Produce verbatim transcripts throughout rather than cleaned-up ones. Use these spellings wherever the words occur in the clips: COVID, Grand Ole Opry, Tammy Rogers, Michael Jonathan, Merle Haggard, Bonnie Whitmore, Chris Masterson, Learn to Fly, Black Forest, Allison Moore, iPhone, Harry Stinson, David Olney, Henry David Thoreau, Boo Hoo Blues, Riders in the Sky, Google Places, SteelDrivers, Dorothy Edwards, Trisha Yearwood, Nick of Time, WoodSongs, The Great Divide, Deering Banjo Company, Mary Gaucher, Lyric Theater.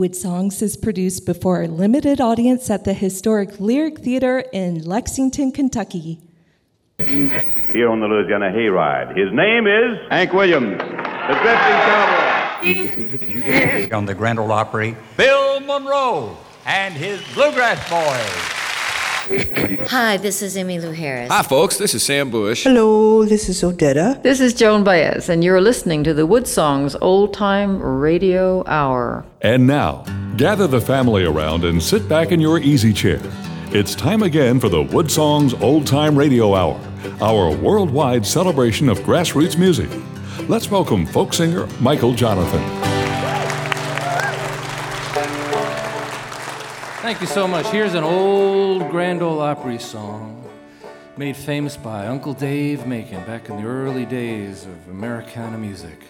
WoodSongs is produced before a limited audience at the historic Lyric Theater in Lexington, Kentucky. Here on the Louisiana Hayride, his name is Hank Williams, the drifting cowboy. On the Grand Ole Opry, Bill Monroe and his Bluegrass Boys. Hi, this is Emmy Lou Harris. Hi, folks, this is Sam Bush. Hello, this is Odetta. This is Joan Baez, and you're listening to the WoodSongs Old Time Radio Hour. And now, gather the family around and sit back in your easy chair. It's time again for the WoodSongs Old Time Radio Hour, our worldwide celebration of grassroots music. Let's welcome folk singer Michael Jonathan. Thank you so much. Here's an old Grand Ole Opry song made famous by Uncle Dave Macon back in the early days of Americana music.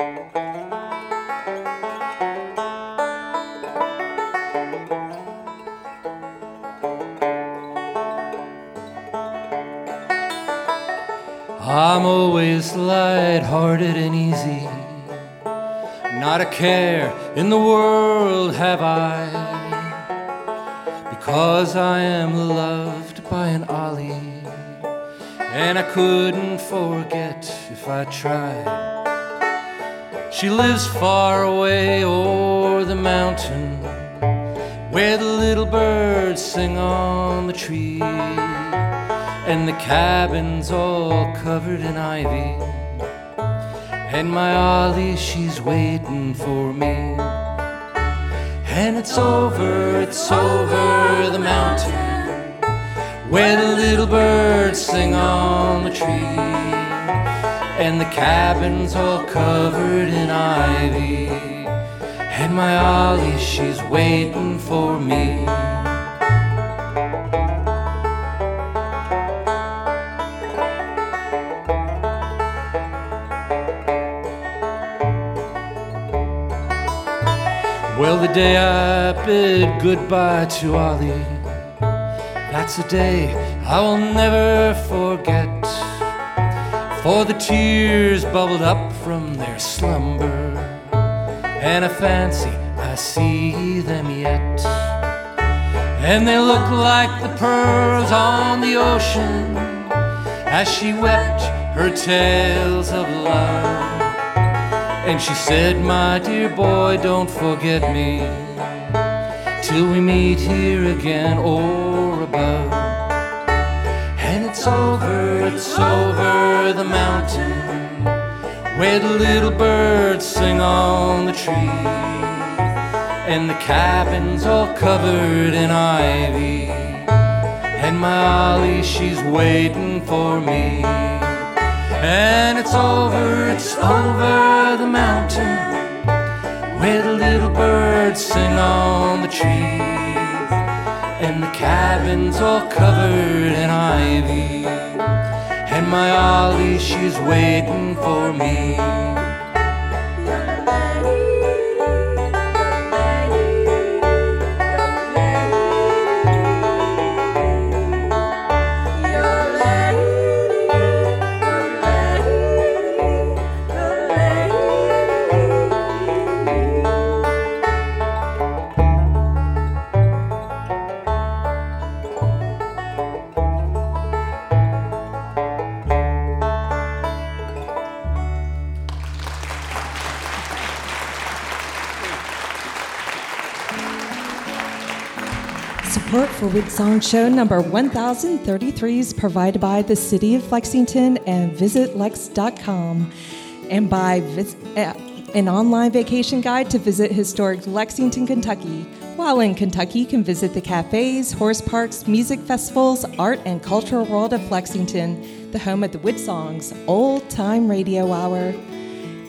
I'm always light-hearted and easy. Not a care in the world have I. Cause I am loved by an Ollie, and I couldn't forget if I tried. She lives far away o'er the mountain, where the little birds sing on the tree, and the cabin's all covered in ivy, and my Ollie, she's waiting for me. And it's over, it's over the mountain, where the little birds sing on the tree, and the cabin's all covered in ivy, and my Ollie, she's waiting for me. Well, the day I bid goodbye to Ollie, that's a day I will never forget. For the tears bubbled up from their slumber, and I fancy I see them yet. And they look like the pearls on the ocean, as she wept her tales of love. And she said, my dear boy, don't forget me, till we meet here again or above. And it's over, it's over the mountain, where the little birds sing on the tree, and the cabin's all covered in ivy, and my Ollie, she's waiting for me. And it's over, it's over the mountain, where the little birds sing on the tree, and the cabin's all covered in ivy, and my Ollie, she's waiting for me. Support for WoodSongs Show number one thousand thirty-three is provided by the City of Lexington and Visit Lex dot com, and by vis- uh, an online vacation guide to visit historic Lexington, Kentucky. While in Kentucky, you can visit the cafes, horse parks, music festivals, art, and cultural world of Lexington, the home of the WoodSongs Old Time Radio Hour.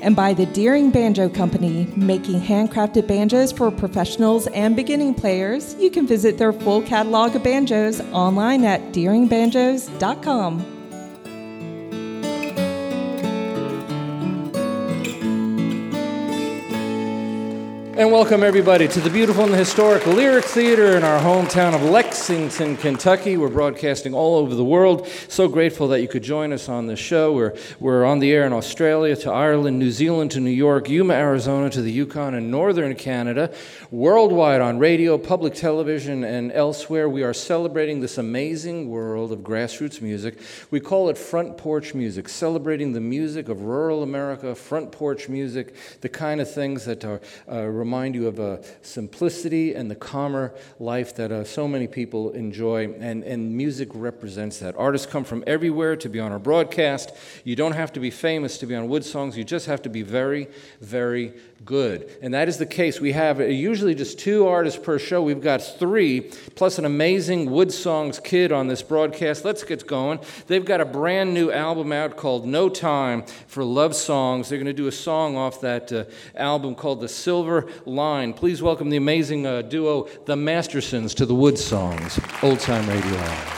And by the Deering Banjo Company, making handcrafted banjos for professionals and beginning players. You can visit their full catalog of banjos online at Deering Banjos dot com. And welcome everybody to the beautiful and the historic Lyric Theater in our hometown of Lexington, Kentucky. We're broadcasting all over the world. So grateful that you could join us on this show. We're, we're on the air in Australia to Ireland, New Zealand to New York, Yuma, Arizona to the Yukon and northern Canada. Worldwide on radio, public television, and elsewhere, we are celebrating this amazing world of grassroots music. We call it front porch music, celebrating the music of rural America, front porch music, the kind of things that are uh, remind you of uh, simplicity and the calmer life that uh, so many people enjoy, and, and music represents that. Artists come from everywhere to be on our broadcast. You don't have to be famous to be on WoodSongs. You just have to be very, very good. And that is the case. We have usually just two artists per show. We've got three, plus an amazing WoodSongs kid on this broadcast. Let's get going. They've got a brand new album out called No Time for Love Songs. They're going to do a song off that uh, album called The Silver Line. Please welcome the amazing uh, duo, the Mastersons, to the WoodSongs, Old Time Radio Hour.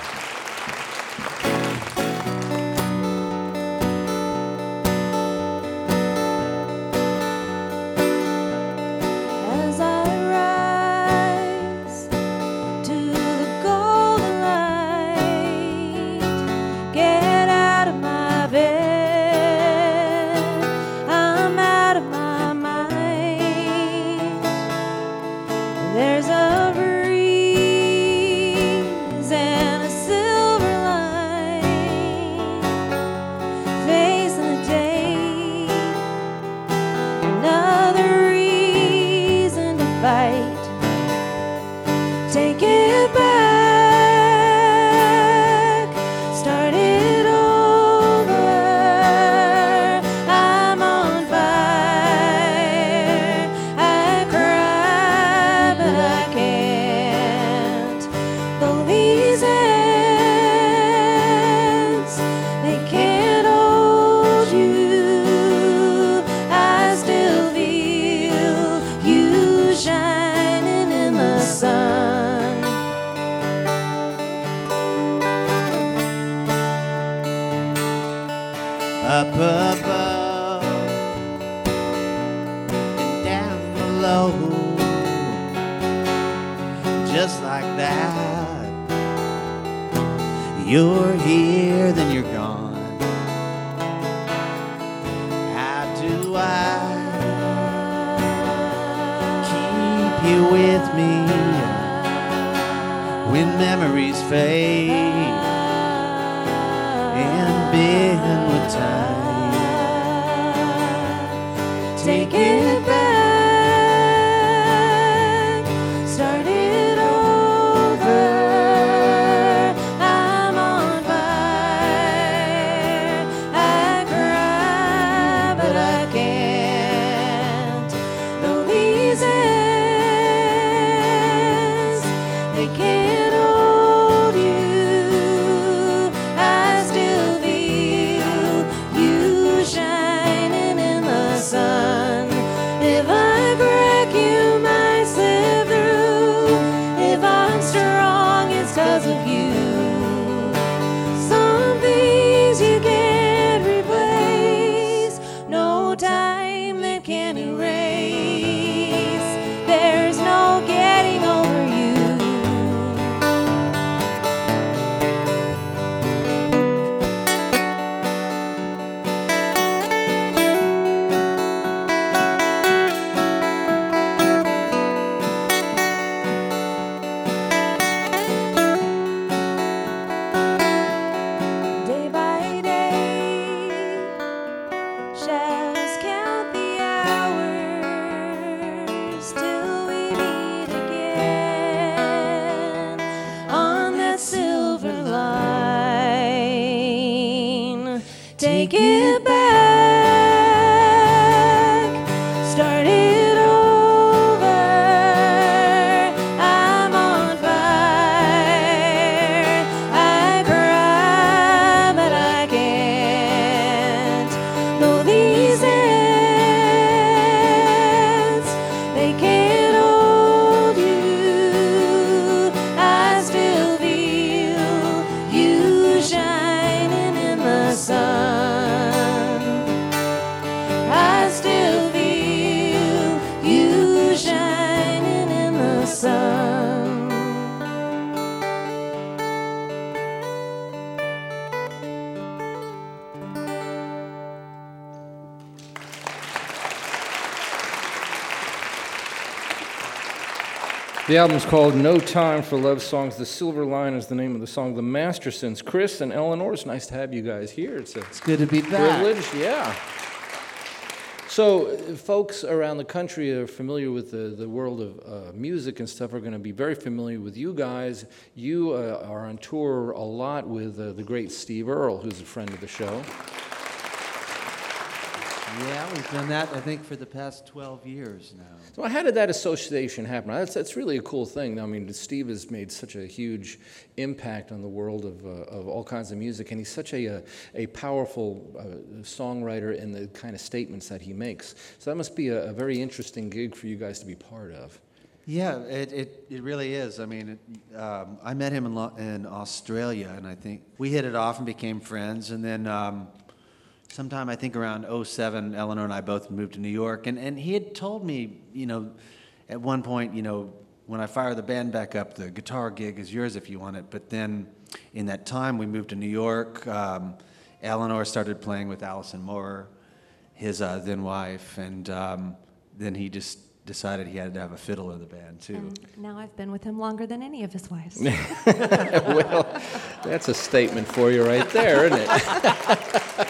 Shining in the sun. The album's called No Time for Love Songs. The Silver Line is the name of the song. The Mastersons, Chris and Eleanor, it's nice to have you guys here. It's, a it's good to be back. Privilege, yeah. So folks around the country are familiar with the, the world of uh, music and stuff are going to be very familiar with you guys. You uh, are on tour a lot with uh, the great Steve Earle, who's a friend of the show. Yeah, we've done that, I think, for the past twelve years now. So how did that association happen? That's, that's really a cool thing. I mean, Steve has made such a huge impact on the world of, uh, of all kinds of music, and he's such a, a, a powerful uh, songwriter in the kind of statements that he makes. So that must be a, a very interesting gig for you guys to be part of. Yeah, it it, it really is. I mean, it, um, I met him in, Lo- in Australia, and I think we hit it off and became friends, and then... Um, Sometime, I think around oh seven, Eleanor and I both moved to New York, and, and he had told me, you know, at one point, you know, when I fire the band back up, the guitar gig is yours if you want it. But then in that time, we moved to New York. Um, Eleanor started playing with Allison Moore, his uh, then wife, and um, then he just decided he had to have a fiddle in the band, too. And now I've been with him longer than any of his wives. Well, that's a statement for you right there, isn't it?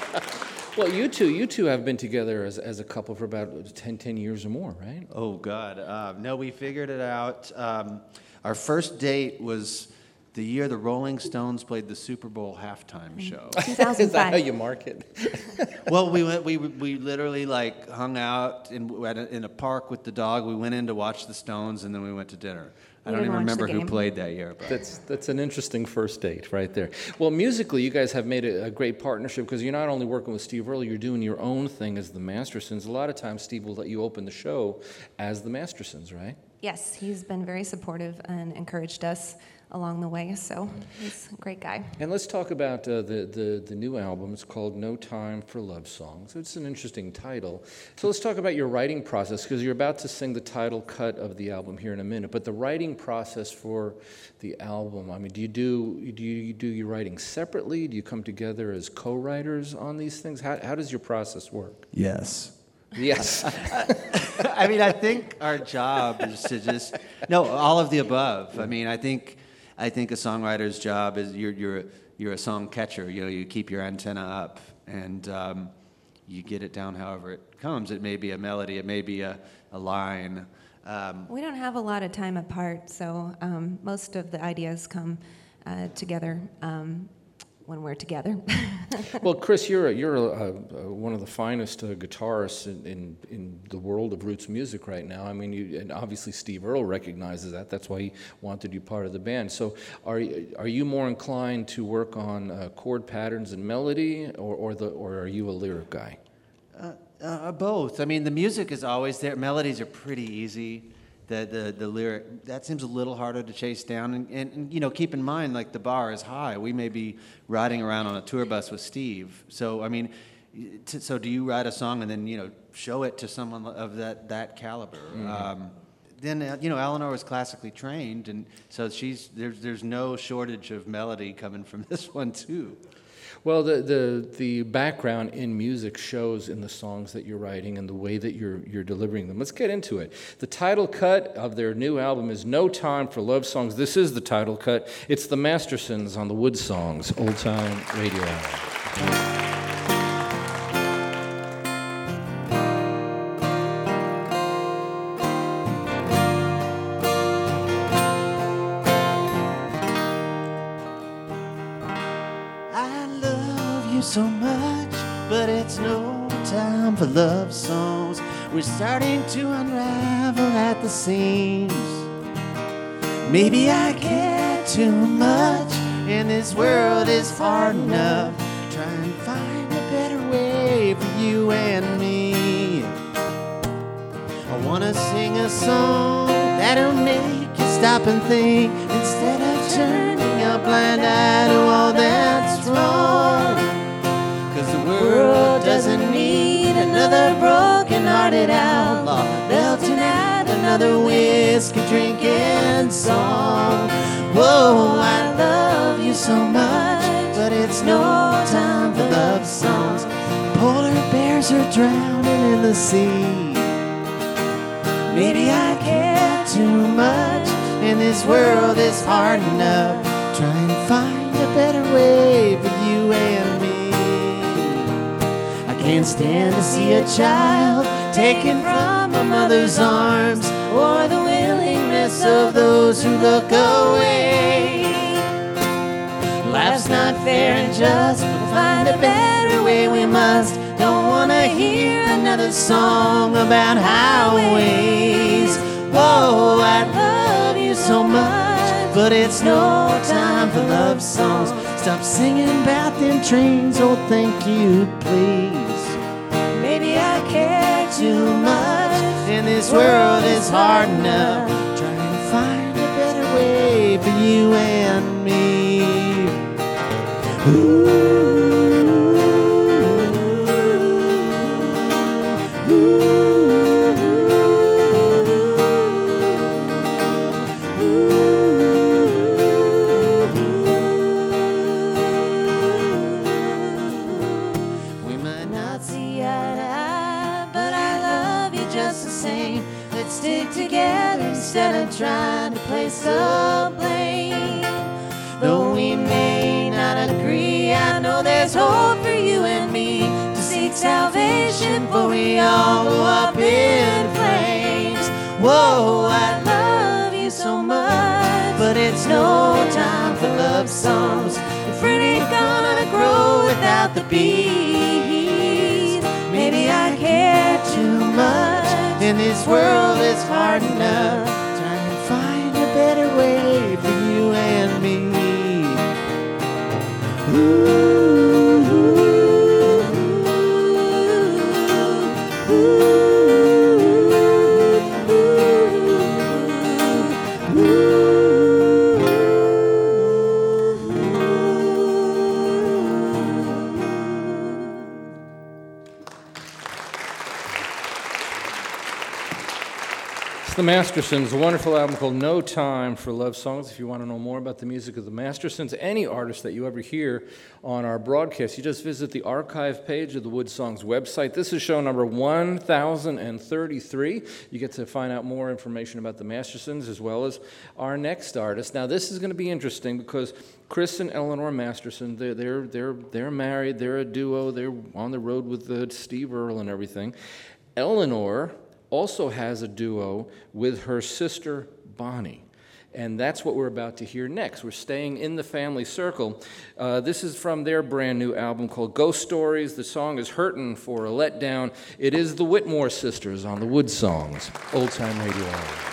Well, you two, you two have been together as as a couple for about ten, ten years or more, right? Oh, God. Uh, no, we figured it out. Um, our first date was the year the Rolling Stones played the Super Bowl halftime show. two thousand five. Is that how you mark it? Well, we went, we we literally, like, hung out in, in a park with the dog. We went in to watch the Stones, and then we went to dinner. I don't even remember who played that year. But. That's that's an interesting first date right there. Well, musically, you guys have made a, a great partnership because you're not only working with Steve Earle, you're doing your own thing as the Mastersons. A lot of times, Steve will let you open the show as the Mastersons, right? Yes, he's been very supportive and encouraged us along the way, so he's a great guy. And let's talk about uh, the, the, the new album. It's called No Time for Love Songs. It's an interesting title. So let's talk about your writing process, because you're about to sing the title cut of the album here in a minute. But the writing process for the album, I mean, do you do, do you do your writing separately? Do you come together as co-writers on these things? How, how does your process work? Yes. Yes. I mean, I think our job is to just, no, all of the above. I mean, I think... I think a songwriter's job is you're you're you're a song catcher. You know, you keep your antenna up and um, you get it down however it comes. It may be a melody, it may be a, a line. Um, we don't have a lot of time apart, so um, most of the ideas come uh, together um, when we're together. Well, Chris, you're a, you're a, a, one of the finest uh, guitarists in, in, in the world of roots music right now. I mean, you, and obviously Steve Earle recognizes that. That's why he wanted you part of the band. So, are are you more inclined to work on uh, chord patterns and melody, or or the or are you a lyric guy? Uh, uh, both. I mean, the music is always there. Melodies are pretty easy. The, the the lyric, that seems a little harder to chase down. And, and, and, you know, keep in mind, like, the bar is high. We may be riding around on a tour bus with Steve. So, I mean, t- so do you write a song and then, you know, show it to someone of that, that caliber? Mm-hmm. Um, then, you know, Eleanor was classically trained, and so she's there's there's no shortage of melody coming from this one, too. Well, the, the the background in music shows in the songs that you're writing and the way that you're you're delivering them. Let's get into it. The title cut of their new album is No Time for Love Songs. This is the title cut. It's the Mastersons on the WoodSongs Old Time Radio Hour. So much, but it's no time for love songs. We're starting to unravel at the seams. Maybe I care too much, and this world is hard enough. Try and find a better way for you and me. I wanna sing a song that'll make you stop and think, instead of turning a blind eye to all that's wrong. The world doesn't need another broken-hearted outlaw belting out another whiskey drinking song. Whoa, I love you so much, but it's no time for love songs. Polar bears are drowning in the sea. Maybe I care too much, this world is hard enough. Try and find a better way for you and me. I can't stand to see a child taken from a mother's arms, or the willingness of those who look away. Life's not fair and just, we'll find a better way we must. Don't wanna hear another song about highways. Whoa, I love you so much, but it's no time for love songs. Stop singing about them trains, oh thank you please. Maybe I care too much, and this world is hard enough. Try and find a better way for you and me. Ooh. Instead of trying to place the blame, though we may not agree, I know there's hope for you and me to seek salvation, for we all go up in flames. Whoa, I love you so much, but it's no time for love songs. The fruit ain't gonna grow without the bees. Maybe I care too much, and this world is hard enough. Try and find a better way for you and me. Ooh. The Mastersons, a wonderful album called No Time for Love Songs. If you want to know more about the music of the Mastersons, any artist that you ever hear on our broadcast, you just visit the archive page of the WoodSongs website. This is show number one thousand thirty-three. You get to find out more information about the Mastersons as well as our next artist. Now, this is going to be interesting because Chris and Eleanor Masterson, they're, they're, they're, they're married, they're a duo, they're on the road with the Steve Earle and everything. Eleanor also has a duo with her sister Bonnie, and that's what we're about to hear next. We're staying in the family circle. Uh, this is from their brand new album called Ghost Stories. The song is Hurtin' for a Letdown. It is the Whitmore Sisters on the WoodSongs, Old Time Radio Hour.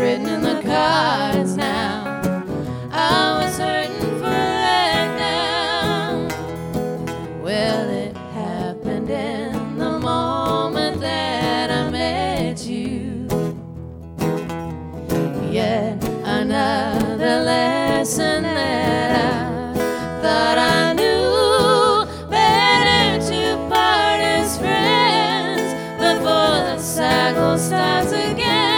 Written in the cards now. I was hurting for a letdown. Well, it happened in the moment that I met you. Yet another lesson that I thought I knew. Better to part as friends before the cycle starts again.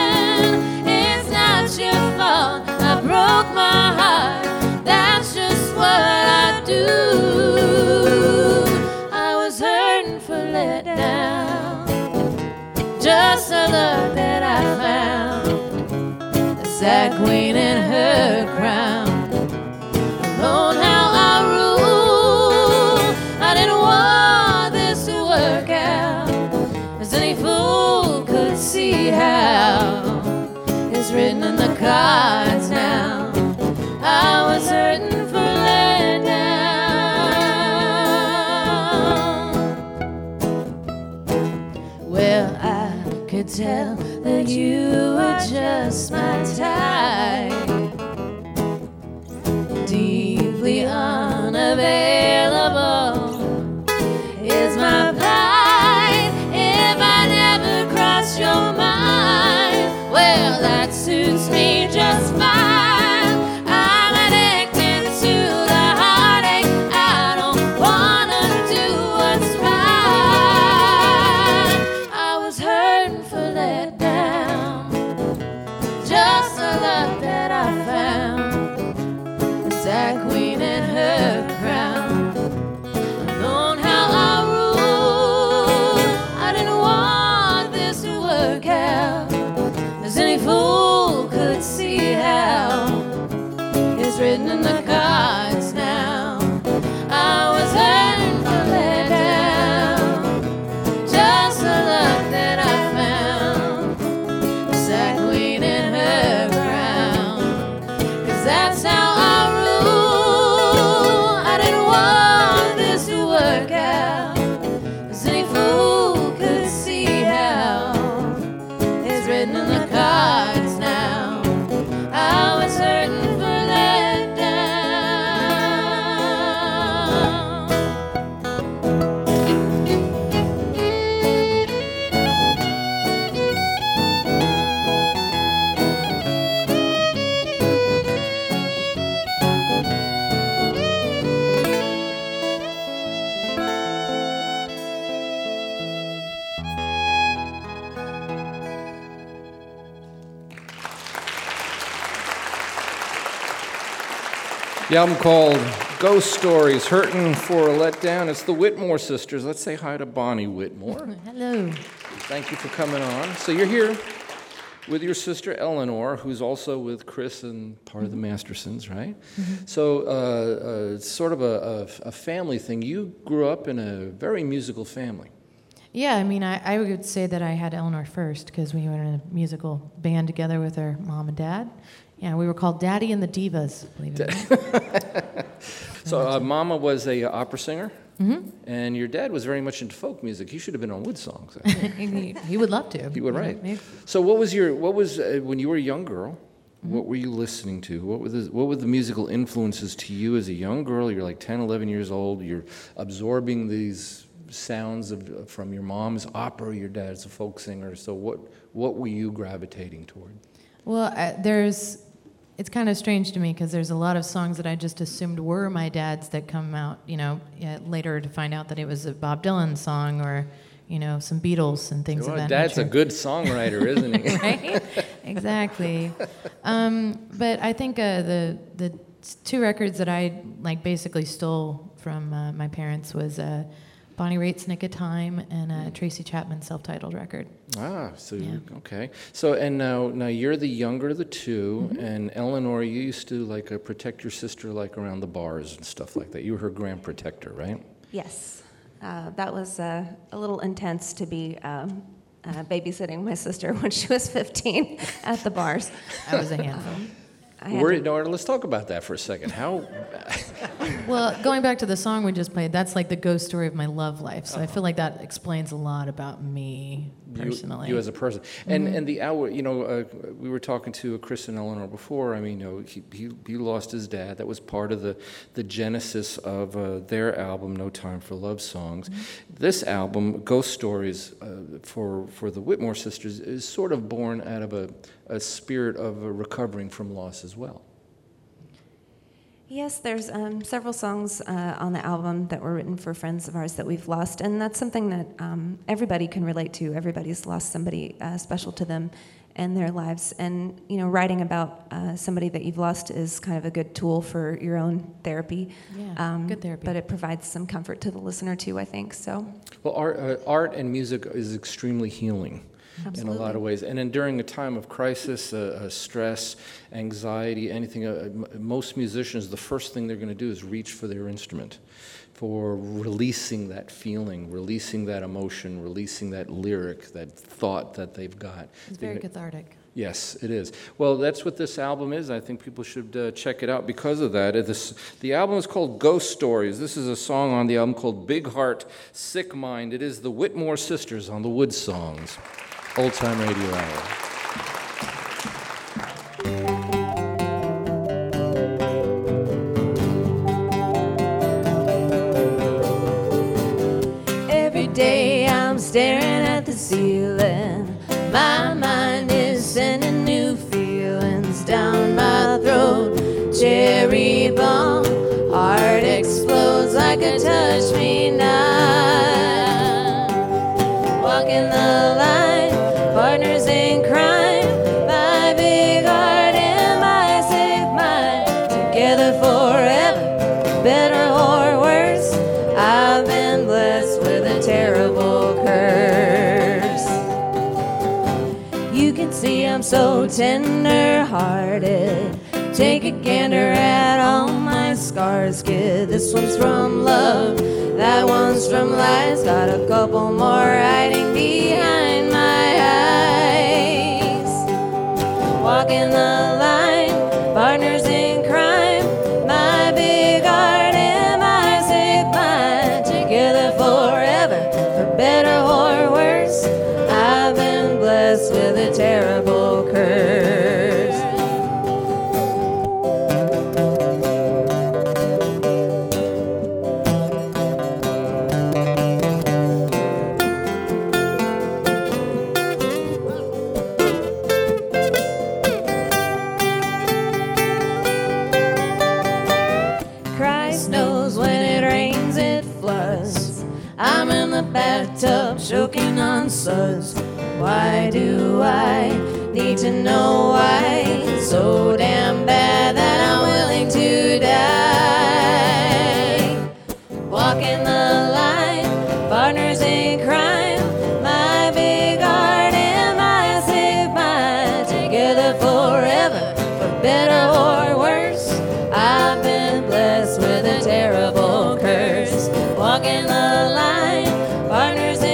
Broke my heart, that's just what I do. I was hurting for letdown, just the love that I found. A sad queen in her crown, alone how I rule. I didn't want this to work out, as any fool could see how. It's written in the cards now. I was hurting for letdown. Well, I could tell that you were just my type. Deeply unavailable is my plight. If I never crossed your mind, well, The album called Ghost Stories, Hurtin' for a Letdown. It's the Whitmore Sisters. Let's say hi to Bonnie Whitmore. Hello. Thank you for coming on. So you're here with your sister Eleanor, who's also with Chris and part of the Mastersons, right? Mm-hmm. So uh, uh, it's sort of a, a, a family thing. You grew up in a very musical family. Yeah, I mean, I, I would say that I had Eleanor first because we were in a musical band together with her mom and dad. Yeah, we were called Daddy and the Divas, believe it or not. So uh, Mama was a uh, opera singer, mm-hmm. and your dad was very much into folk music. You should have been on WoodSongs. I think. he, he would love to. He would, right? Yeah, so what was your what was uh, when you were a young girl? Mm-hmm. What were you listening to? What were the what were the musical influences to you as a young girl? You're like ten, eleven years old. You're absorbing these sounds of uh, from your mom's opera, your dad's a folk singer. So what what were you gravitating toward? Well, uh, there's. It's kind of strange to me because there's a lot of songs that I just assumed were my dad's that come out, you know, later to find out that it was a Bob Dylan song or, you know, some Beatles and things well, of that dad's nature. Dad's a good songwriter, isn't he? Right? Exactly. Um, but I think uh, the the two records that I like basically stole from uh, my parents was uh, Bonnie Raitt's "Nick of Time" and uh, Tracy Chapman's self-titled record. Ah, so yeah. Okay. So and now, now you're the younger of the two, mm-hmm. and Eleanor, you used to like uh, protect your sister like around the bars and stuff like that. You were her grand protector, right? Yes, uh, that was uh, a little intense to be um, uh, babysitting my sister when she was fifteen at the bars. I was a handful. Um, We're, to... no, let's talk about that for a second. How? Well, going back to the song we just played, that's like the ghost story of my love life. So uh-huh. I feel like that explains a lot about me personally. You, you as a person, mm-hmm. and and the hour. You know, uh, we were talking to Chris and Eleanor before. I mean, you know, he, he he lost his dad. That was part of the the genesis of uh, their album, No Time for Love Songs. Mm-hmm. This album, Ghost Stories, uh, for for the Whitmore sisters, is sort of born out of a. a spirit of a recovering from loss as well. Yes, there's um, several songs uh, on the album that were written for friends of ours that we've lost, and that's something that um, everybody can relate to. Everybody's lost somebody uh, special to them in their lives, and you know, writing about uh, somebody that you've lost is kind of a good tool for your own therapy. Yeah, um, good therapy. But it provides some comfort to the listener too, I think. So. Well, art, uh, art and music is extremely healing. Absolutely. In a lot of ways. And then during a time of crisis, uh, uh, stress, anxiety, anything, uh, m- most musicians, the first thing they're going to do is reach for their instrument for releasing that feeling, releasing that emotion, releasing that lyric, that thought that they've got. It's very they're, cathartic. Yes, it is. Well, that's what this album is. I think people should uh, check it out because of that. It, this, the album is called Ghost Stories. This is a song on the album called Big Heart, Sick Mind. It is the Whitmore Sisters on the WoodSongs. Old Time Radio Hour. Every day I'm staring at the ceiling. My mind is sending new feelings. could touch me now. Walking the line, partners in crime, my big heart and my sick mind. Together forever, better or worse, I've been blessed with a terrible curse. You can see I'm so tender-hearted. Take a gander at all my scars, kid. This one's from love, that one's from lies. Got a couple more riding behind my eyes. Walking the line, partners in crime, my big heart and my sick mind. Together forever, for better or worse, I've been blessed with a terrible curse. Choking on suds. Why do I need to know why? It's so damn bad that I'm willing to die. Walking the line, partners in crime, my big heart and my sick mind. Together forever, for better or worse, I've been blessed with a terrible curse. Walking the line, partners in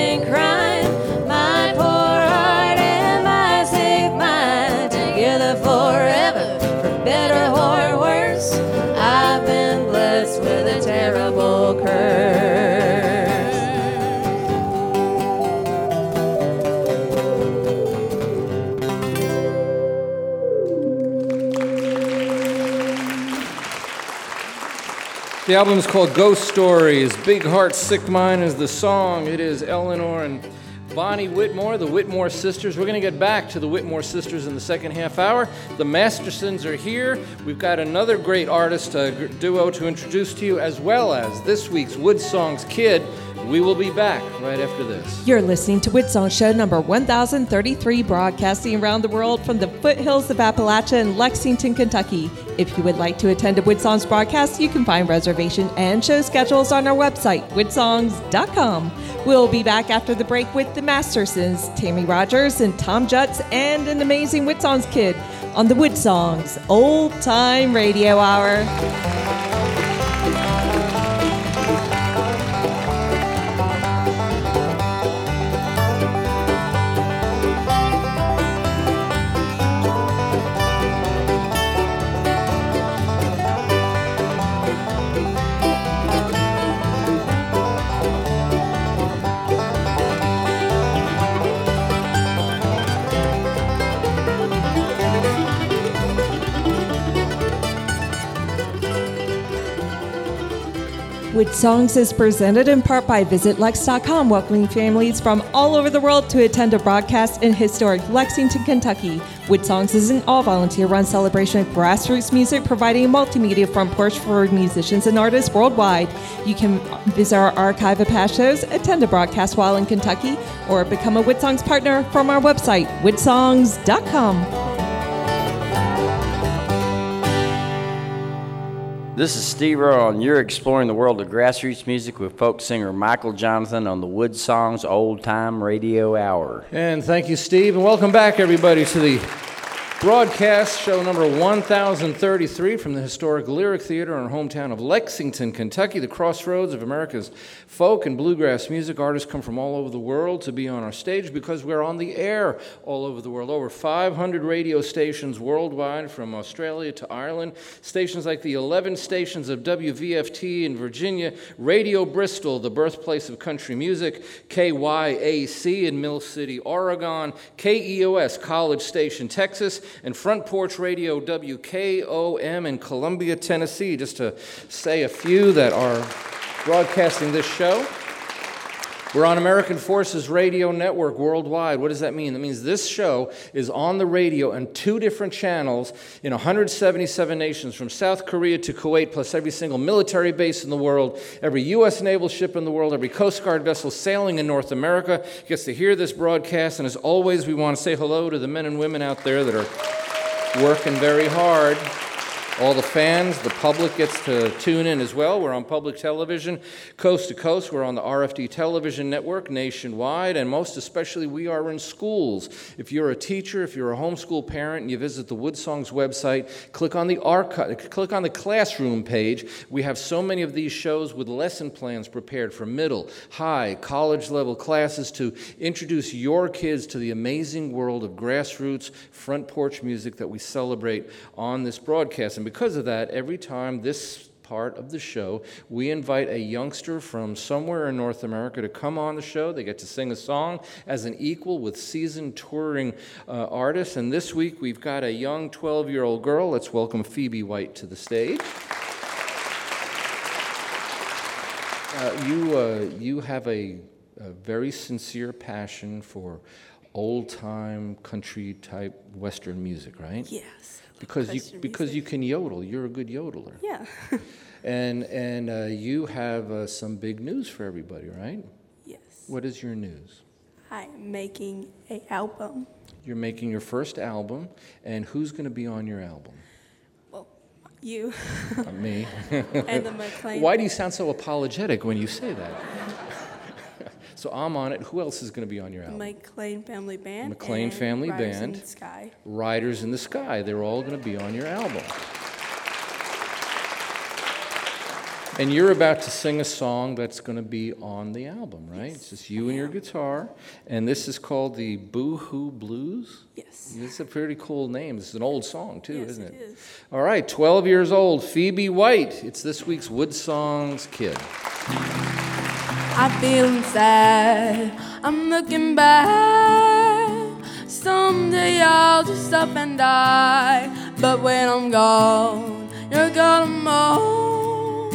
The album is called Ghost Stories. Big Heart, Sick Mind is the song. It is Eleanor and Bonnie Whitmore, the Whitmore Sisters. We're going to get back to the Whitmore Sisters in the second half hour. The Mastersons are here. We've got another great artist uh, duo to introduce to you, as well as this week's WoodSongs Kid. We will be back right after this. You're listening to WoodSongs Show number one thousand thirty-three, broadcasting around the world from the foothills of Appalachia in Lexington, Kentucky. If you would like to attend a WoodSongs broadcast, you can find reservation and show schedules on our website, wood songs dot com. We'll be back after the break with the Mastersons, Tammy Rogers, and Thomm Jutz, and an amazing WoodSongs Kid on the WoodSongs Old Time Radio Hour. WoodSongs is presented in part by visit lex dot com, welcoming families from all over the world to attend a broadcast in historic Lexington, Kentucky. WoodSongs is an all-volunteer-run celebration of grassroots music, providing multimedia front porch for musicians and artists worldwide. You can visit our archive of past shows, attend a broadcast while in Kentucky, or become a WoodSongs partner from our website, wood songs dot com. This is Steve Earle, and you're exploring the world of grassroots music with folk singer Michael Jonathan on the WoodSongs Old Time Radio Hour. And thank you, Steve, and welcome back, everybody, to the broadcast show number one thousand thirty-three from the historic Lyric Theater in our hometown of Lexington, Kentucky, the crossroads of America's folk and bluegrass music. Artists come from all over the world to be on our stage because we're on the air all over the world. Over five hundred radio stations worldwide, from Australia to Ireland. Stations like the eleven stations of W V F T in Virginia, Radio Bristol, the birthplace of country music, K Y A C in Mill City, Oregon, K E O S, College Station, Texas, and Front Porch Radio W K O M in Columbia, Tennessee, just to say a few that are broadcasting this show. We're on American Forces Radio Network worldwide. What does that mean? That means this show is on the radio on two different channels in one hundred seventy-seven nations, from South Korea to Kuwait, plus every single military base in the world, every U S naval ship in the world, every Coast Guard vessel sailing in North America gets to hear this broadcast. And as always, we want to say hello to the men and women out there that are working very hard. All the fans, the public gets to tune in as well. We're on public television, coast to coast. We're on the R F D television network nationwide, and most especially we are in schools. If you're a teacher, if you're a homeschool parent, and you visit the WoodSongs website, click on the archive, click on the classroom page. We have so many of these shows with lesson plans prepared for middle, high, college-level classes to introduce your kids to the amazing world of grassroots front porch music that we celebrate on this broadcast. And because of that, every time this part of the show, we invite a youngster from somewhere in North America to come on the show. They get to sing a song as an equal with seasoned touring uh, artists. And this week, we've got a young twelve-year-old girl. Let's welcome Phoebe White to the stage. Uh, you, uh, you have a, a very sincere passion for old-time, country-type Western music, right? Yes. Because Western you because music. You can yodel, you're a good yodeler. Yeah. and and uh, you have uh, some big news for everybody, right? Yes. What is your news? I'm making an album. You're making your first album, and who's going to be on your album? Well, you. Not me. And the McLain. Why do you sound so apologetic when you say that? So I'm on it. Who else is going to be on your album? McLain Family Band. McLain Family Riders Band. Riders in the Sky. Riders in the Sky. They're all going to be on your album. And you're about to sing a song that's going to be on the album, right? Yes. It's just you and your guitar. And this is called the Boo Hoo Blues? Yes. And this is a pretty cool name. This is an old song, too, yes, isn't it? It is. All right, twelve years old, Phoebe White. It's this week's WoodSongs Kid. I feel sad, I'm looking back. Someday I'll just up and die. But when I'm gone, you're gonna moan.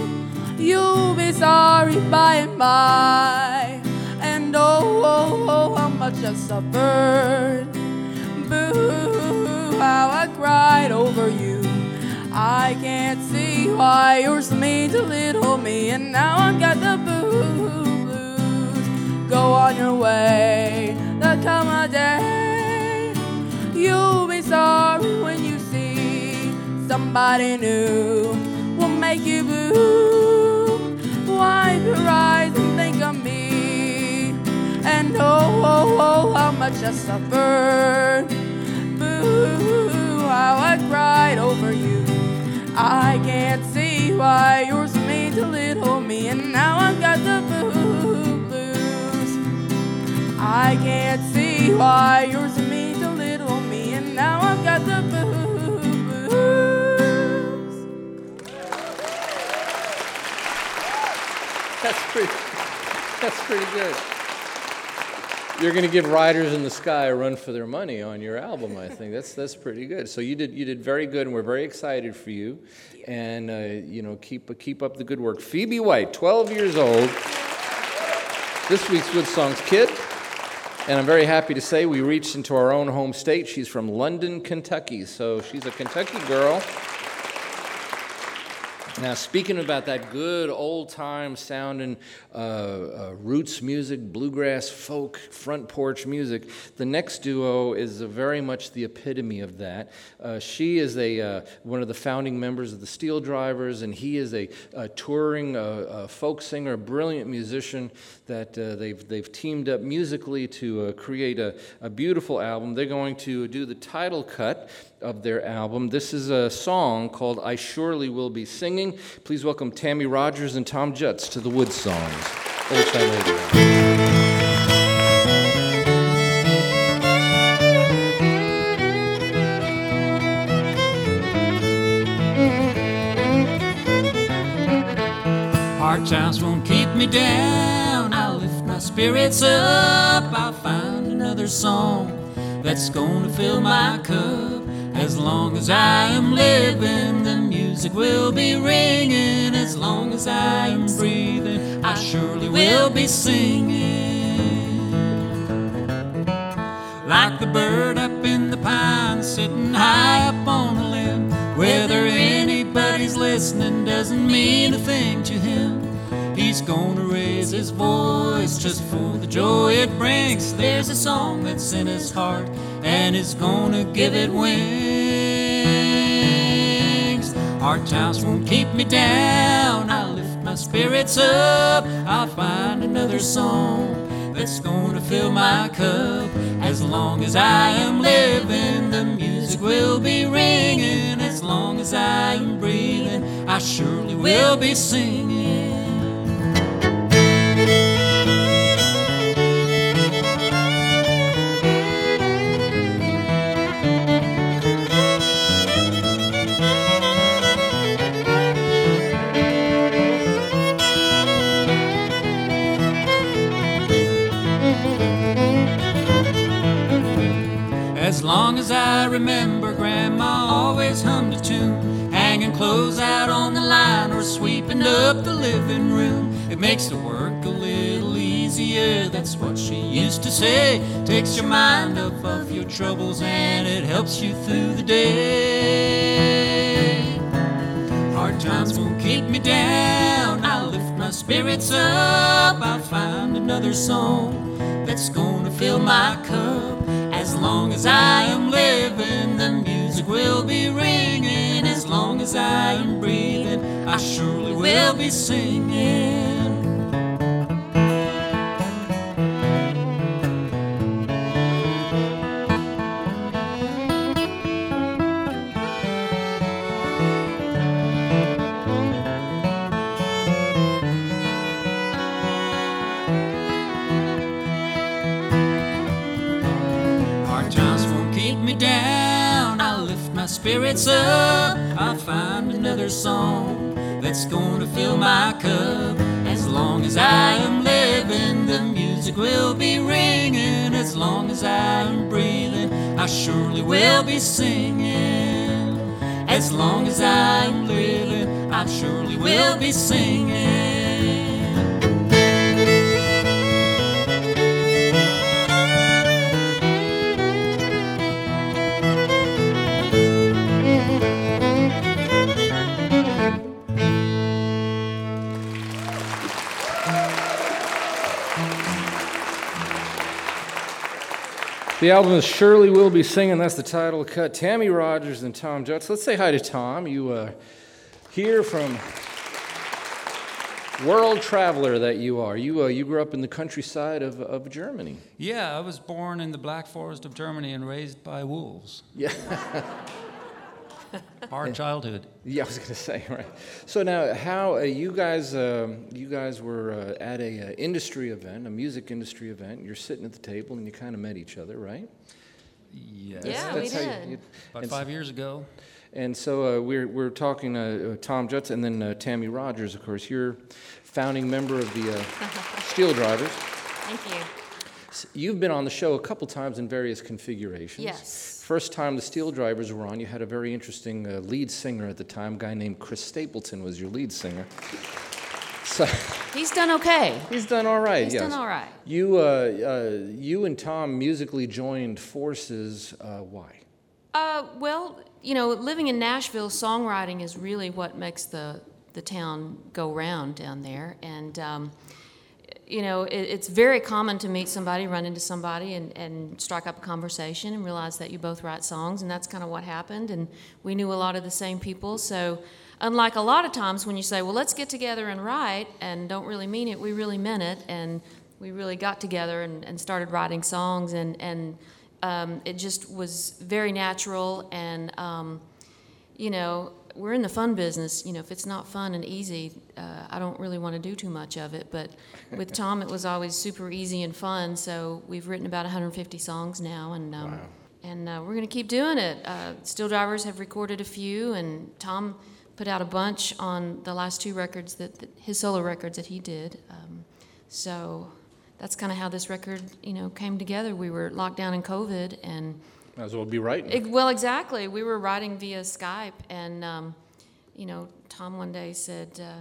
You'll be sorry by and by. And oh, oh, oh, how much I suffered. Boo, how I cried over you. I can't see why you're so mean to little me. And now I've got the boo. Go on your way, there'll come a day you'll be sorry when you see somebody new will make you blue. Wipe your eyes and think of me. And oh, oh, oh, how much I suffered. Boo, how I cried over you. I can't see why you're so mean to little me. And now I've got the boo. I can't see why you're so mean to little me, and now I've got the blues. That's pretty, that's pretty good. You're going to give Riders in the Sky a run for their money on your album, I think. That's that's pretty good. So you did you did very good, and we're very excited for you. And, uh, you know, keep, keep up the good work. Phoebe White, twelve years old, this week's WoodSongs Kid. And I'm very happy to say we reached into our own home state. She's from London, Kentucky, so she's a Kentucky girl. Now, speaking about that good old-time sounding uh, uh, roots music, bluegrass, folk, front porch music, the next duo is very much the epitome of that. Uh, she is a uh, one of the founding members of the SteelDrivers, and he is a, a touring uh, uh, folk singer, a brilliant musician that uh, they've they've teamed up musically to uh, create a, a beautiful album. They're going to do the title cut of their album. This is a song called I Surely Will Be Singing. Please welcome Tammy Rogers and Thomm Jutz to the WoodSongs. Old Time Radio. Hard times won't keep me down. I'll lift my spirits up. I'll find another song that's gonna fill my cup. As long as I am living, the music will be ringing. As long as I am breathing, I surely will be singing. like the bird up in the pine, sitting high up on a limb. Whether anybody's listening doesn't mean a thing to him. He's gonna raise his voice just for the joy it brings. There's a song that's in his heart, and he's gonna give it wings. Hard times won't keep me down, I'll lift my spirits up. I'll find another song that's gonna fill my cup. As long as I am living, the music will be ringing. As long as I am breathing, I surely will be singing. As long as I remember, Grandma always hummed a tune, hanging clothes out on the line or sweeping up the living room. It makes the work a little easier, that's what she used to say. Takes your mind off of your troubles and it helps you through the day. Hard times won't keep me down, I'll lift my spirits up. I'll find another song that's gonna fill my cup. As long as I am living, the music will be ringing. As long as I am breathing, I surely will be singing. Spirits up, I'll find another song that's gonna fill my cup. As long as I am living, the music will be ringing. As long as I am breathing, I surely will be singing. As long as I am living, I surely will be singing. The album is Surely Will Be Singing. That's the title cut. Tammy Rogers and Thomm Jutz. Let's say hi to Tom. You uh, hear from world traveler that you are. You uh, you grew up in the countryside of, of Germany. Yeah, I was born in the Black Forest of Germany and raised by wolves. Yeah. Our childhood. Yeah, I was going to say, right. So now, how uh, you guys uh, you guys were uh, at a uh, industry event, a music industry event. You're sitting at the table and you kind of met each other, right? Yes. Yeah, that's, that's we how did. You, you, About five so, years ago. And so uh, we're we're talking uh, Thomm Jutz and then uh, Tammy Rogers, of course. You're founding member of the uh, SteelDrivers. Thank you. You've been on the show a couple times in various configurations. Yes. First time the SteelDrivers were on, you had a very interesting uh, lead singer at the time. A guy named Chris Stapleton was your lead singer. So he's done okay. He's done all right. He's yes. done all right. You, uh, uh, you and Tom musically joined forces. Uh, why? Uh, well, you know, living in Nashville, songwriting is really what makes the the town go round down there, and. Um, You know, it, it's very common to meet somebody, run into somebody, and, and strike up a conversation and realize that you both write songs, and that's kind of what happened, and we knew a lot of the same people. So unlike a lot of times when you say, well, let's get together and write, and don't really mean it, we really meant it, and we really got together and, and started writing songs, and, and um, it just was very natural, and, um, you know, we're in the fun business. You know, if it's not fun and easy, uh, I don't really want to do too much of it. But with Tom, it was always super easy and fun. So we've written about one hundred fifty songs now, and um, wow. and uh, we're going to keep doing it. Uh, SteelDrivers have recorded a few, and Tom put out a bunch on the last two records that, that his solo records that he did. Um, so that's kind of how this record, you know, came together. We were locked down in COVID, and might as well be writing. It, well, exactly. We were writing via Skype, and um, you know, Tom one day said, uh,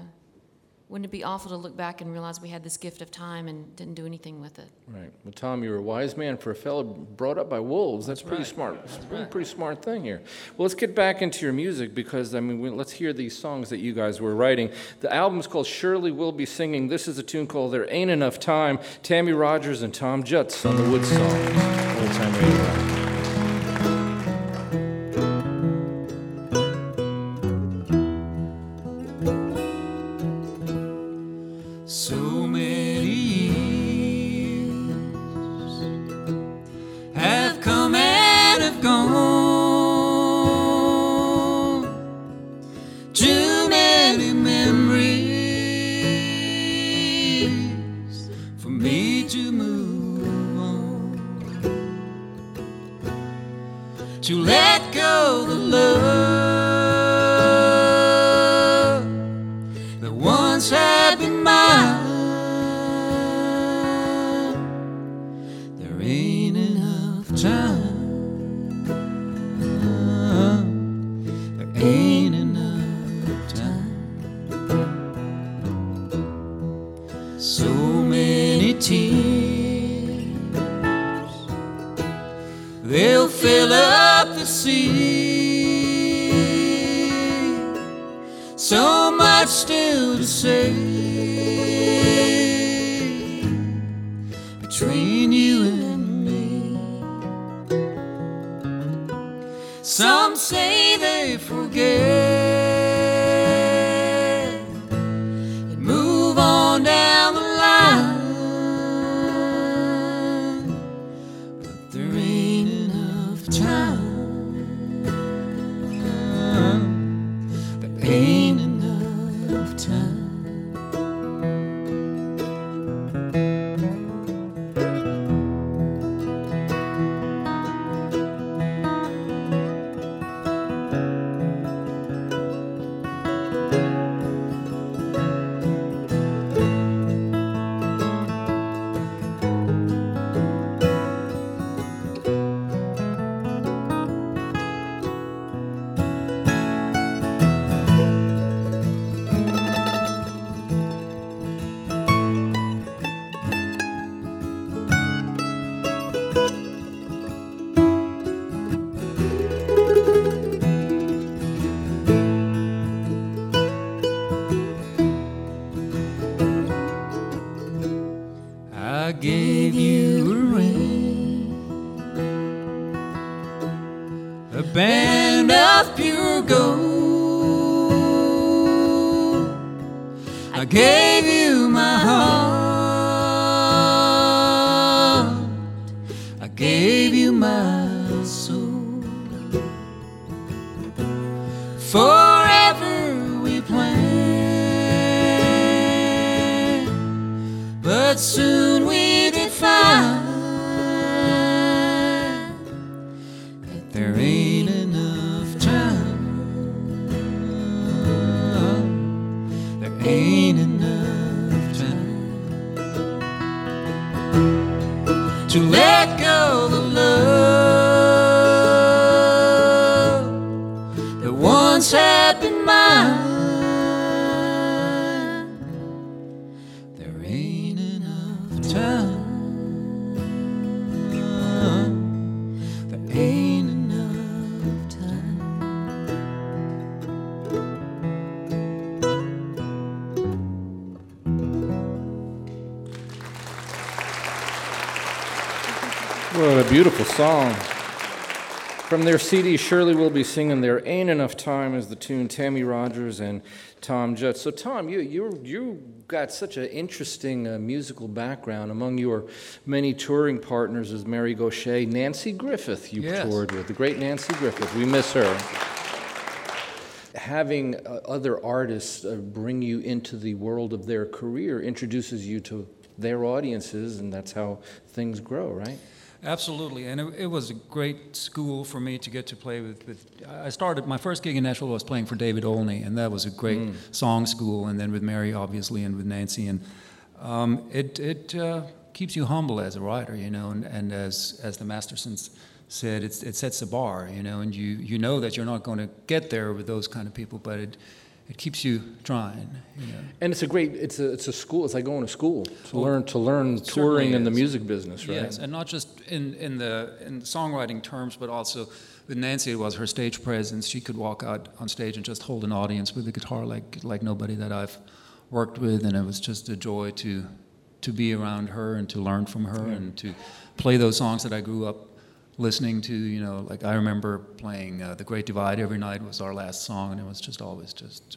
wouldn't it be awful to look back and realize we had this gift of time and didn't do anything with it? Right. Well, Tom, you're a wise man for a fellow brought up by wolves. That's, That's pretty right. smart. That's pretty, right. pretty smart thing here. Well, let's get back into your music because, I mean, we, let's hear these songs that you guys were writing. The album's called Surely Will Be Singing. This is a tune called There Ain't Enough Time. Tammy Rogers and Thomm Jutz on the WoodSongs. Old Time Radio. Beautiful song. From their C D, Surely Will Be Singing, There Ain't Enough Time is the tune, Tammy Rogers and Thomm Jutz. So Tom, you you you got such an interesting uh, musical background. Among your many touring partners is Mary Gaucher, Nanci Griffith you yes. toured with, the great Nanci Griffith. We miss her. Having uh, other artists uh, bring you into the world of their career introduces you to their audiences, and that's how things grow, right? Absolutely, and it, it was a great school for me to get to play with, with. I started, my first gig in Nashville was playing for David Olney, and that was a great mm. song school, and then with Mary, obviously, and with Nanci, and um, it it uh, keeps you humble as a writer, you know, and, and as as the Mastersons said, it's, it sets the bar, you know, and you, you know that you're not going to get there with those kind of people, but it it keeps you trying. You know. And it's a great, it's a, it's a school, it's like going to school to well, learn to learn touring in the music business, right? Yes, and not just in, in the in songwriting terms, but also with Nanci, it was her stage presence. She could walk out on stage and just hold an audience with a guitar like like nobody that I've worked with, and it was just a joy to to be around her and to learn from her, yeah. and to play those songs that I grew up listening to, you know, like I remember playing uh, The Great Divide every night was our last song, and it was just always just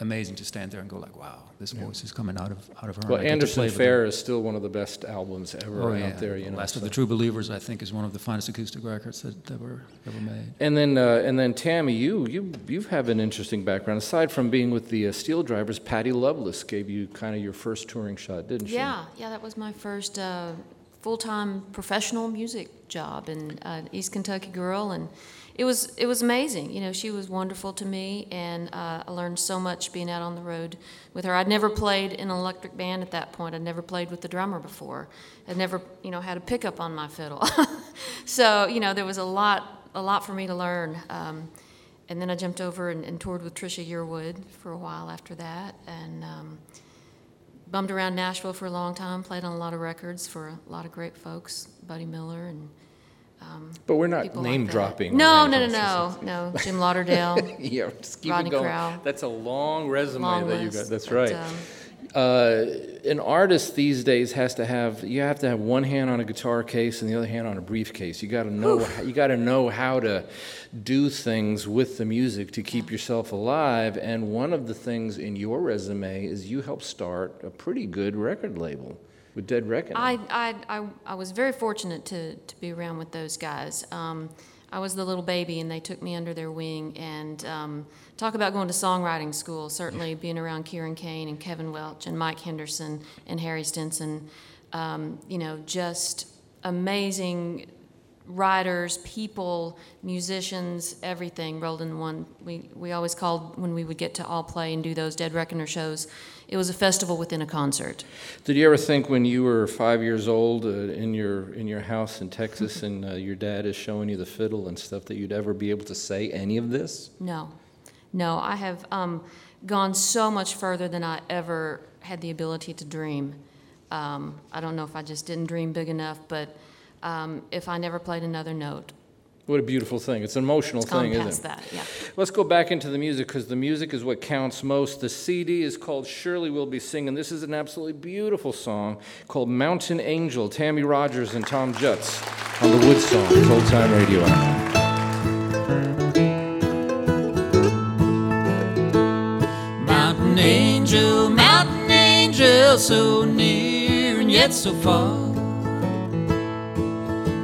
amazing to stand there and go like, wow, this voice yeah. is coming out of out of her. Well, and Anderson Fair is still one of the best albums ever oh, yeah. out there. You know, Last so. of the True Believers, I think, is one of the finest acoustic records that, that were ever made. And then, uh, and then Tammy, you you you have an interesting background. Aside from being with the uh, SteelDrivers, Patti Loveless gave you kind of your first touring shot, didn't she? Yeah, yeah, that was my first uh, full-time professional music job, in uh, East Kentucky girl, and. It was it was amazing. You know, she was wonderful to me, and uh, I learned so much being out on the road with her. I'd never played in an electric band at that point. I'd never played with the drummer before. I'd never, you know, had a pickup on my fiddle. So, you know, there was a lot a lot for me to learn. Um, and then I jumped over and, and toured with Trisha Yearwood for a while after that, and um, bummed around Nashville for a long time, played on a lot of records for a lot of great folks, Buddy Miller and... Um, but we're not name-dropping. Like no, no, no, no, no. Jim Lauderdale, yeah, just keep Rodney it going. Crowell. That's a long resume long that you got. That's right. But, um, uh, an artist these days has to have, you have to have one hand on a guitar case and the other hand on a briefcase. You got to know, how, you got to know how to do things with the music to keep yeah. yourself alive. And one of the things in your resume is you helped start a pretty good record label. With Dead Reckoning. I, I I I was very fortunate to, to be around with those guys. Um, I was the little baby, and they took me under their wing. And um, talk about going to songwriting school, certainly yeah. being around Kieran Kane and Kevin Welch and Mike Henderson and Harry Stinson, um, you know, just amazing writers, people, musicians, everything rolled in one. We, we always called, when we would get to all play and do those Dead Reckoner shows, it was a festival within a concert. Did you ever think when you were five years old uh, in your in your house in Texas and uh, your dad is showing you the fiddle and stuff that you'd ever be able to say any of this? No. No, I have um, gone so much further than I ever had the ability to dream. Um, I don't know if I just didn't dream big enough, but um, if I never played another note. What a beautiful thing. It's an emotional it's thing, isn't it? That, yeah. Let's go back into the music, because the music is what counts most. The C D is called Surely Will Be Singing. This is an absolutely beautiful song called Mountain Angel, Tammy Rogers and Thomm Jutz on the WoodSongs Old Time Radio Hour. Mountain angel, mountain angel, so near and yet so far.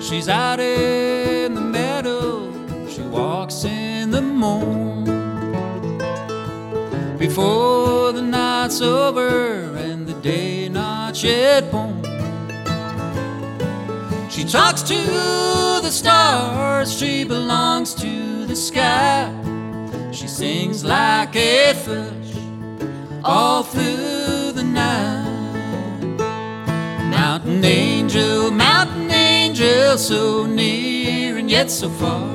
She's out in the meadow, she walks in the moon. Before the night's over and the day not yet born, she talks to the stars, she belongs to the sky. She sings like a fish all through the night. Mountain angel, mountain angel, so near and yet so far.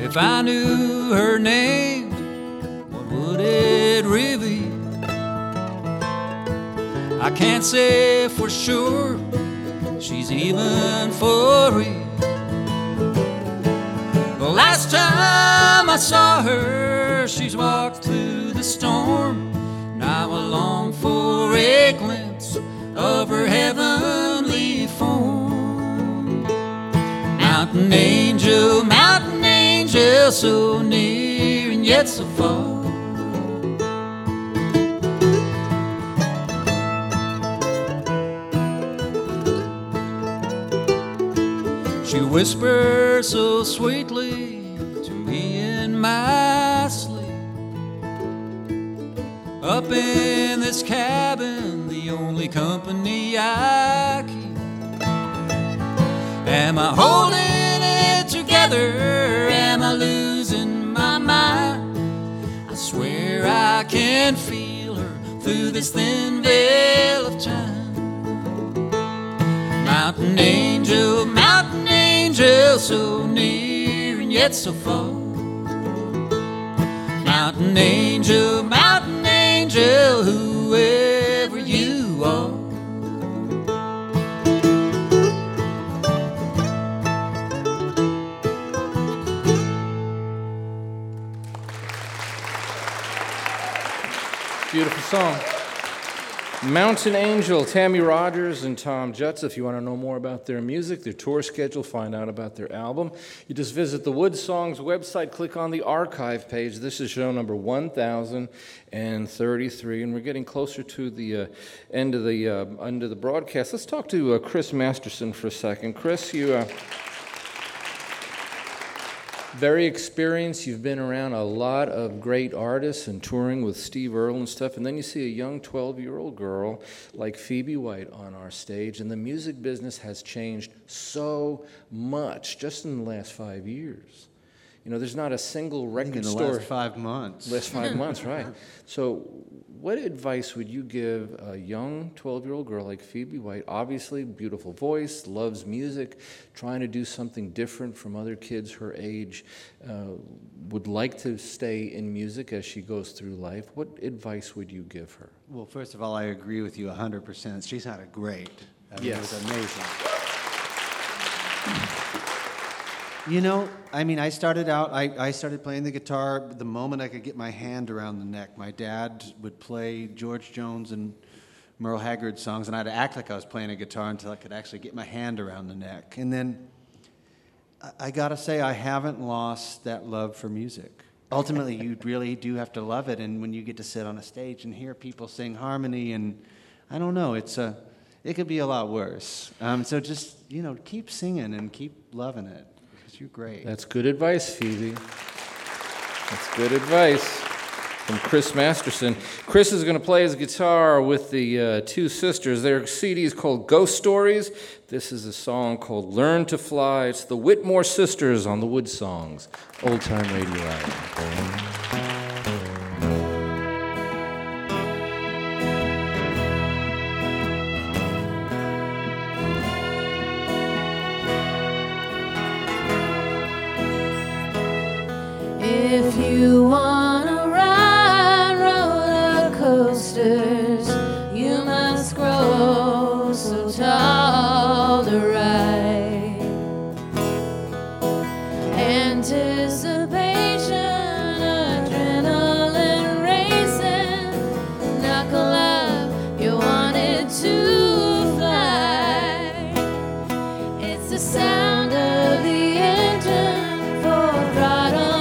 If I knew her name, what would it reveal? I can't say for sure she's even for real. The last time I saw her, she's walked through the storm. Now I long for a glimpse of her heavenly form. Mountain angel, mountain angel, so near and yet so far. She whispers so sweetly to me in my sleep. Up in this cabin, the only company I keep. Am I holding it together? Am I losing my mind? I swear I can feel her through this thin veil of time. Mount Mountain angel, mountain angel, so near and yet so far. Mountain angel, mountain angel, whoever you are. Beautiful song. Mountain Angel, Tammy Rogers and Thomm Jutz. If you want to know more about their music, their tour schedule, find out about their album, you just visit the WoodSongs website, click on the archive page. This is show number one thousand thirty-three, and we're getting closer to the uh, end of the uh, end of the broadcast. Let's talk to uh, Chris Masterson for a second. Chris, you uh, very experienced. You've been around a lot of great artists and touring with Steve Earle and stuff, and then you see a young twelve-year-old girl like Phoebe White on our stage, and the music business has changed so much just in the last five years. You know, there's not a single record in the store. Last five months. Last five months, right. So what advice would you give a young twelve-year-old girl like Phoebe White, obviously beautiful voice, loves music, trying to do something different from other kids her age, uh, would like to stay in music as she goes through life? What advice would you give her? Well, first of all, I agree with you one hundred percent. She sounded great. I mean, yes. It was amazing. You know, I mean, I started out, I, I started playing the guitar the moment I could get my hand around the neck. My dad would play George Jones and Merle Haggard songs, and I'd act like I was playing a guitar until I could actually get my hand around the neck. And then I, I got to say, I haven't lost that love for music. Ultimately, you really do have to love it, and when you get to sit on a stage and hear people sing harmony, and I don't know, it's a, it could be a lot worse. Um, so just, you know, keep singing and keep loving it. You're great. That's good advice, Phoebe. That's good advice from Chris Masterson. Chris is going to play his guitar with the uh, two sisters. Their C D is called Ghost Stories. This is a song called Learn to Fly. It's the Whitmore Sisters on the WoodSongs Old Time Radio Hour. If you wanna ride roller coasters, you must grow so tall to ride. Anticipation, adrenaline racing, knuckle up, you wanted to fly. It's the sound of the engine for throttle.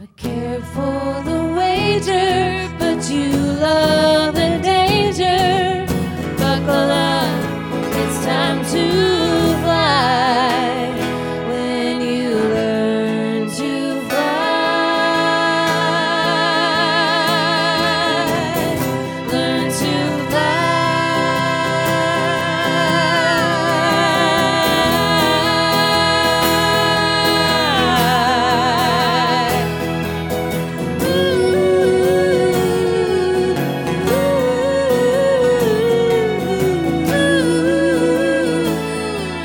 But care for the wager, but you love the danger. Buckle up, it's time to fly. When you learn to fly, learn to fly. Ooh, ooh, ooh, ooh, ooh, ooh, ooh, ooh.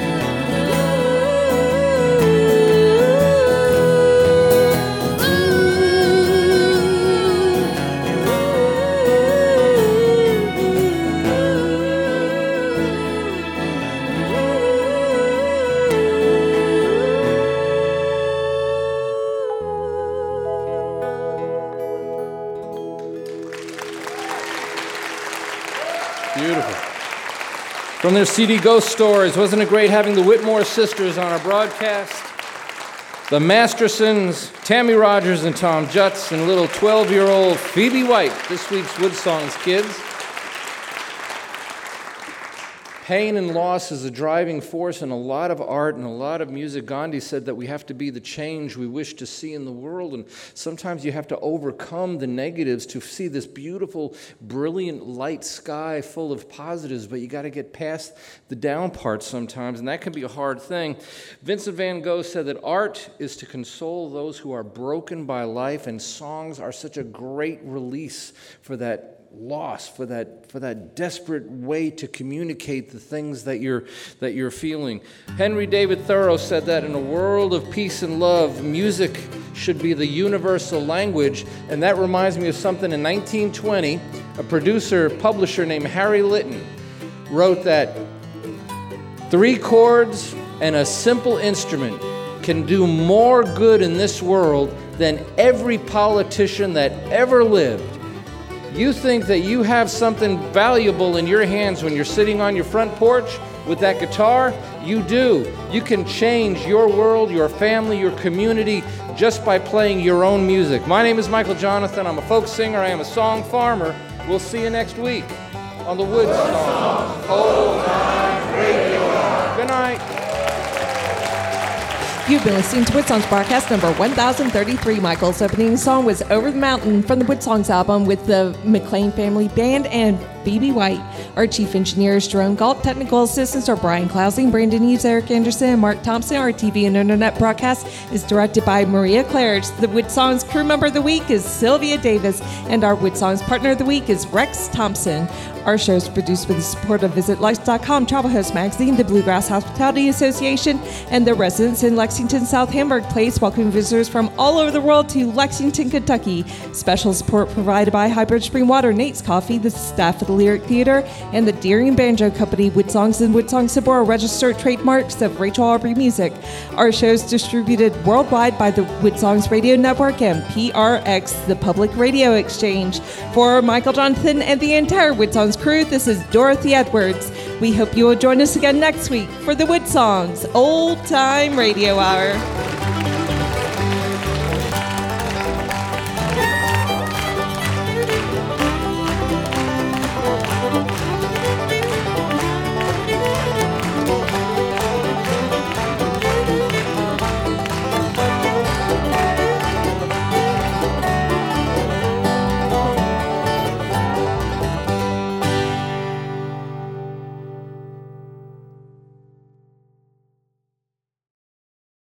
Beautiful. From their C D Ghost Stories, wasn't it great having the Whitmore Sisters on our broadcast? The Mastersons, Tammy Rogers and Thomm Jutz, and little twelve-year-old Phoebe White, this week's WoodSongs kids. Pain and loss is a driving force in a lot of art and a lot of music. Gandhi said that we have to be the change we wish to see in the world, and sometimes you have to overcome the negatives to see this beautiful, brilliant, light sky full of positives, but you got to get past the down part sometimes, and that can be a hard thing. Vincent van Gogh said that art is to console those who are broken by life, and songs are such a great release for that loss, for that for that desperate way to communicate the things that you're that you're feeling. Henry David Thoreau said that in a world of peace and love, music should be the universal language. And that reminds me of something in nineteen twenty, a producer, publisher named Harry Litton wrote that three chords and a simple instrument can do more good in this world than every politician that ever lived. You think that you have something valuable in your hands when you're sitting on your front porch with that guitar? You do. You can change your world, your family, your community just by playing your own music. My name is Michael Jonathan. I'm a folk singer. I am a song farmer. We'll see you next week on the Wood Song. Good night. You've been listening to WoodSongs Barcast number one thousand thirty-three. Michael's opening song was Over the Mountain from the WoodSongs album with the McLain Family Band and Phoebe White. Our chief engineer is Jerome Galt. Technical assistants are Brian Clousing, Brandon Eves, Eric Anderson, and Mark Thompson. Our T V and internet broadcast is directed by Maria Claridge. The WoodSongs crew member of the week is Sylvia Davis, and our WoodSongs partner of the week is Rex Thompson. Our show is produced with the support of Visit Lex dot com, Travel Host Magazine, the Bluegrass Hospitality Association, and the residents in Lexington, South Hamburg Place, welcoming visitors from all over the world to Lexington, Kentucky. Special support provided by Hybrid Spring Water, Nate's Coffee, the staff of the Lyric Theater, and the Deering Banjo Company. WoodSongs and WoodSongs Sabor are registered trademarks of Rachel Aubrey Music. Our show is distributed worldwide by the WoodSongs Radio Network and P R X, the Public Radio Exchange. For Michael Jonathan and the entire WoodSongs crew, this is Dorothy Edwards. We hope you will join us again next week for the WoodSongs Old Time Radio Hour.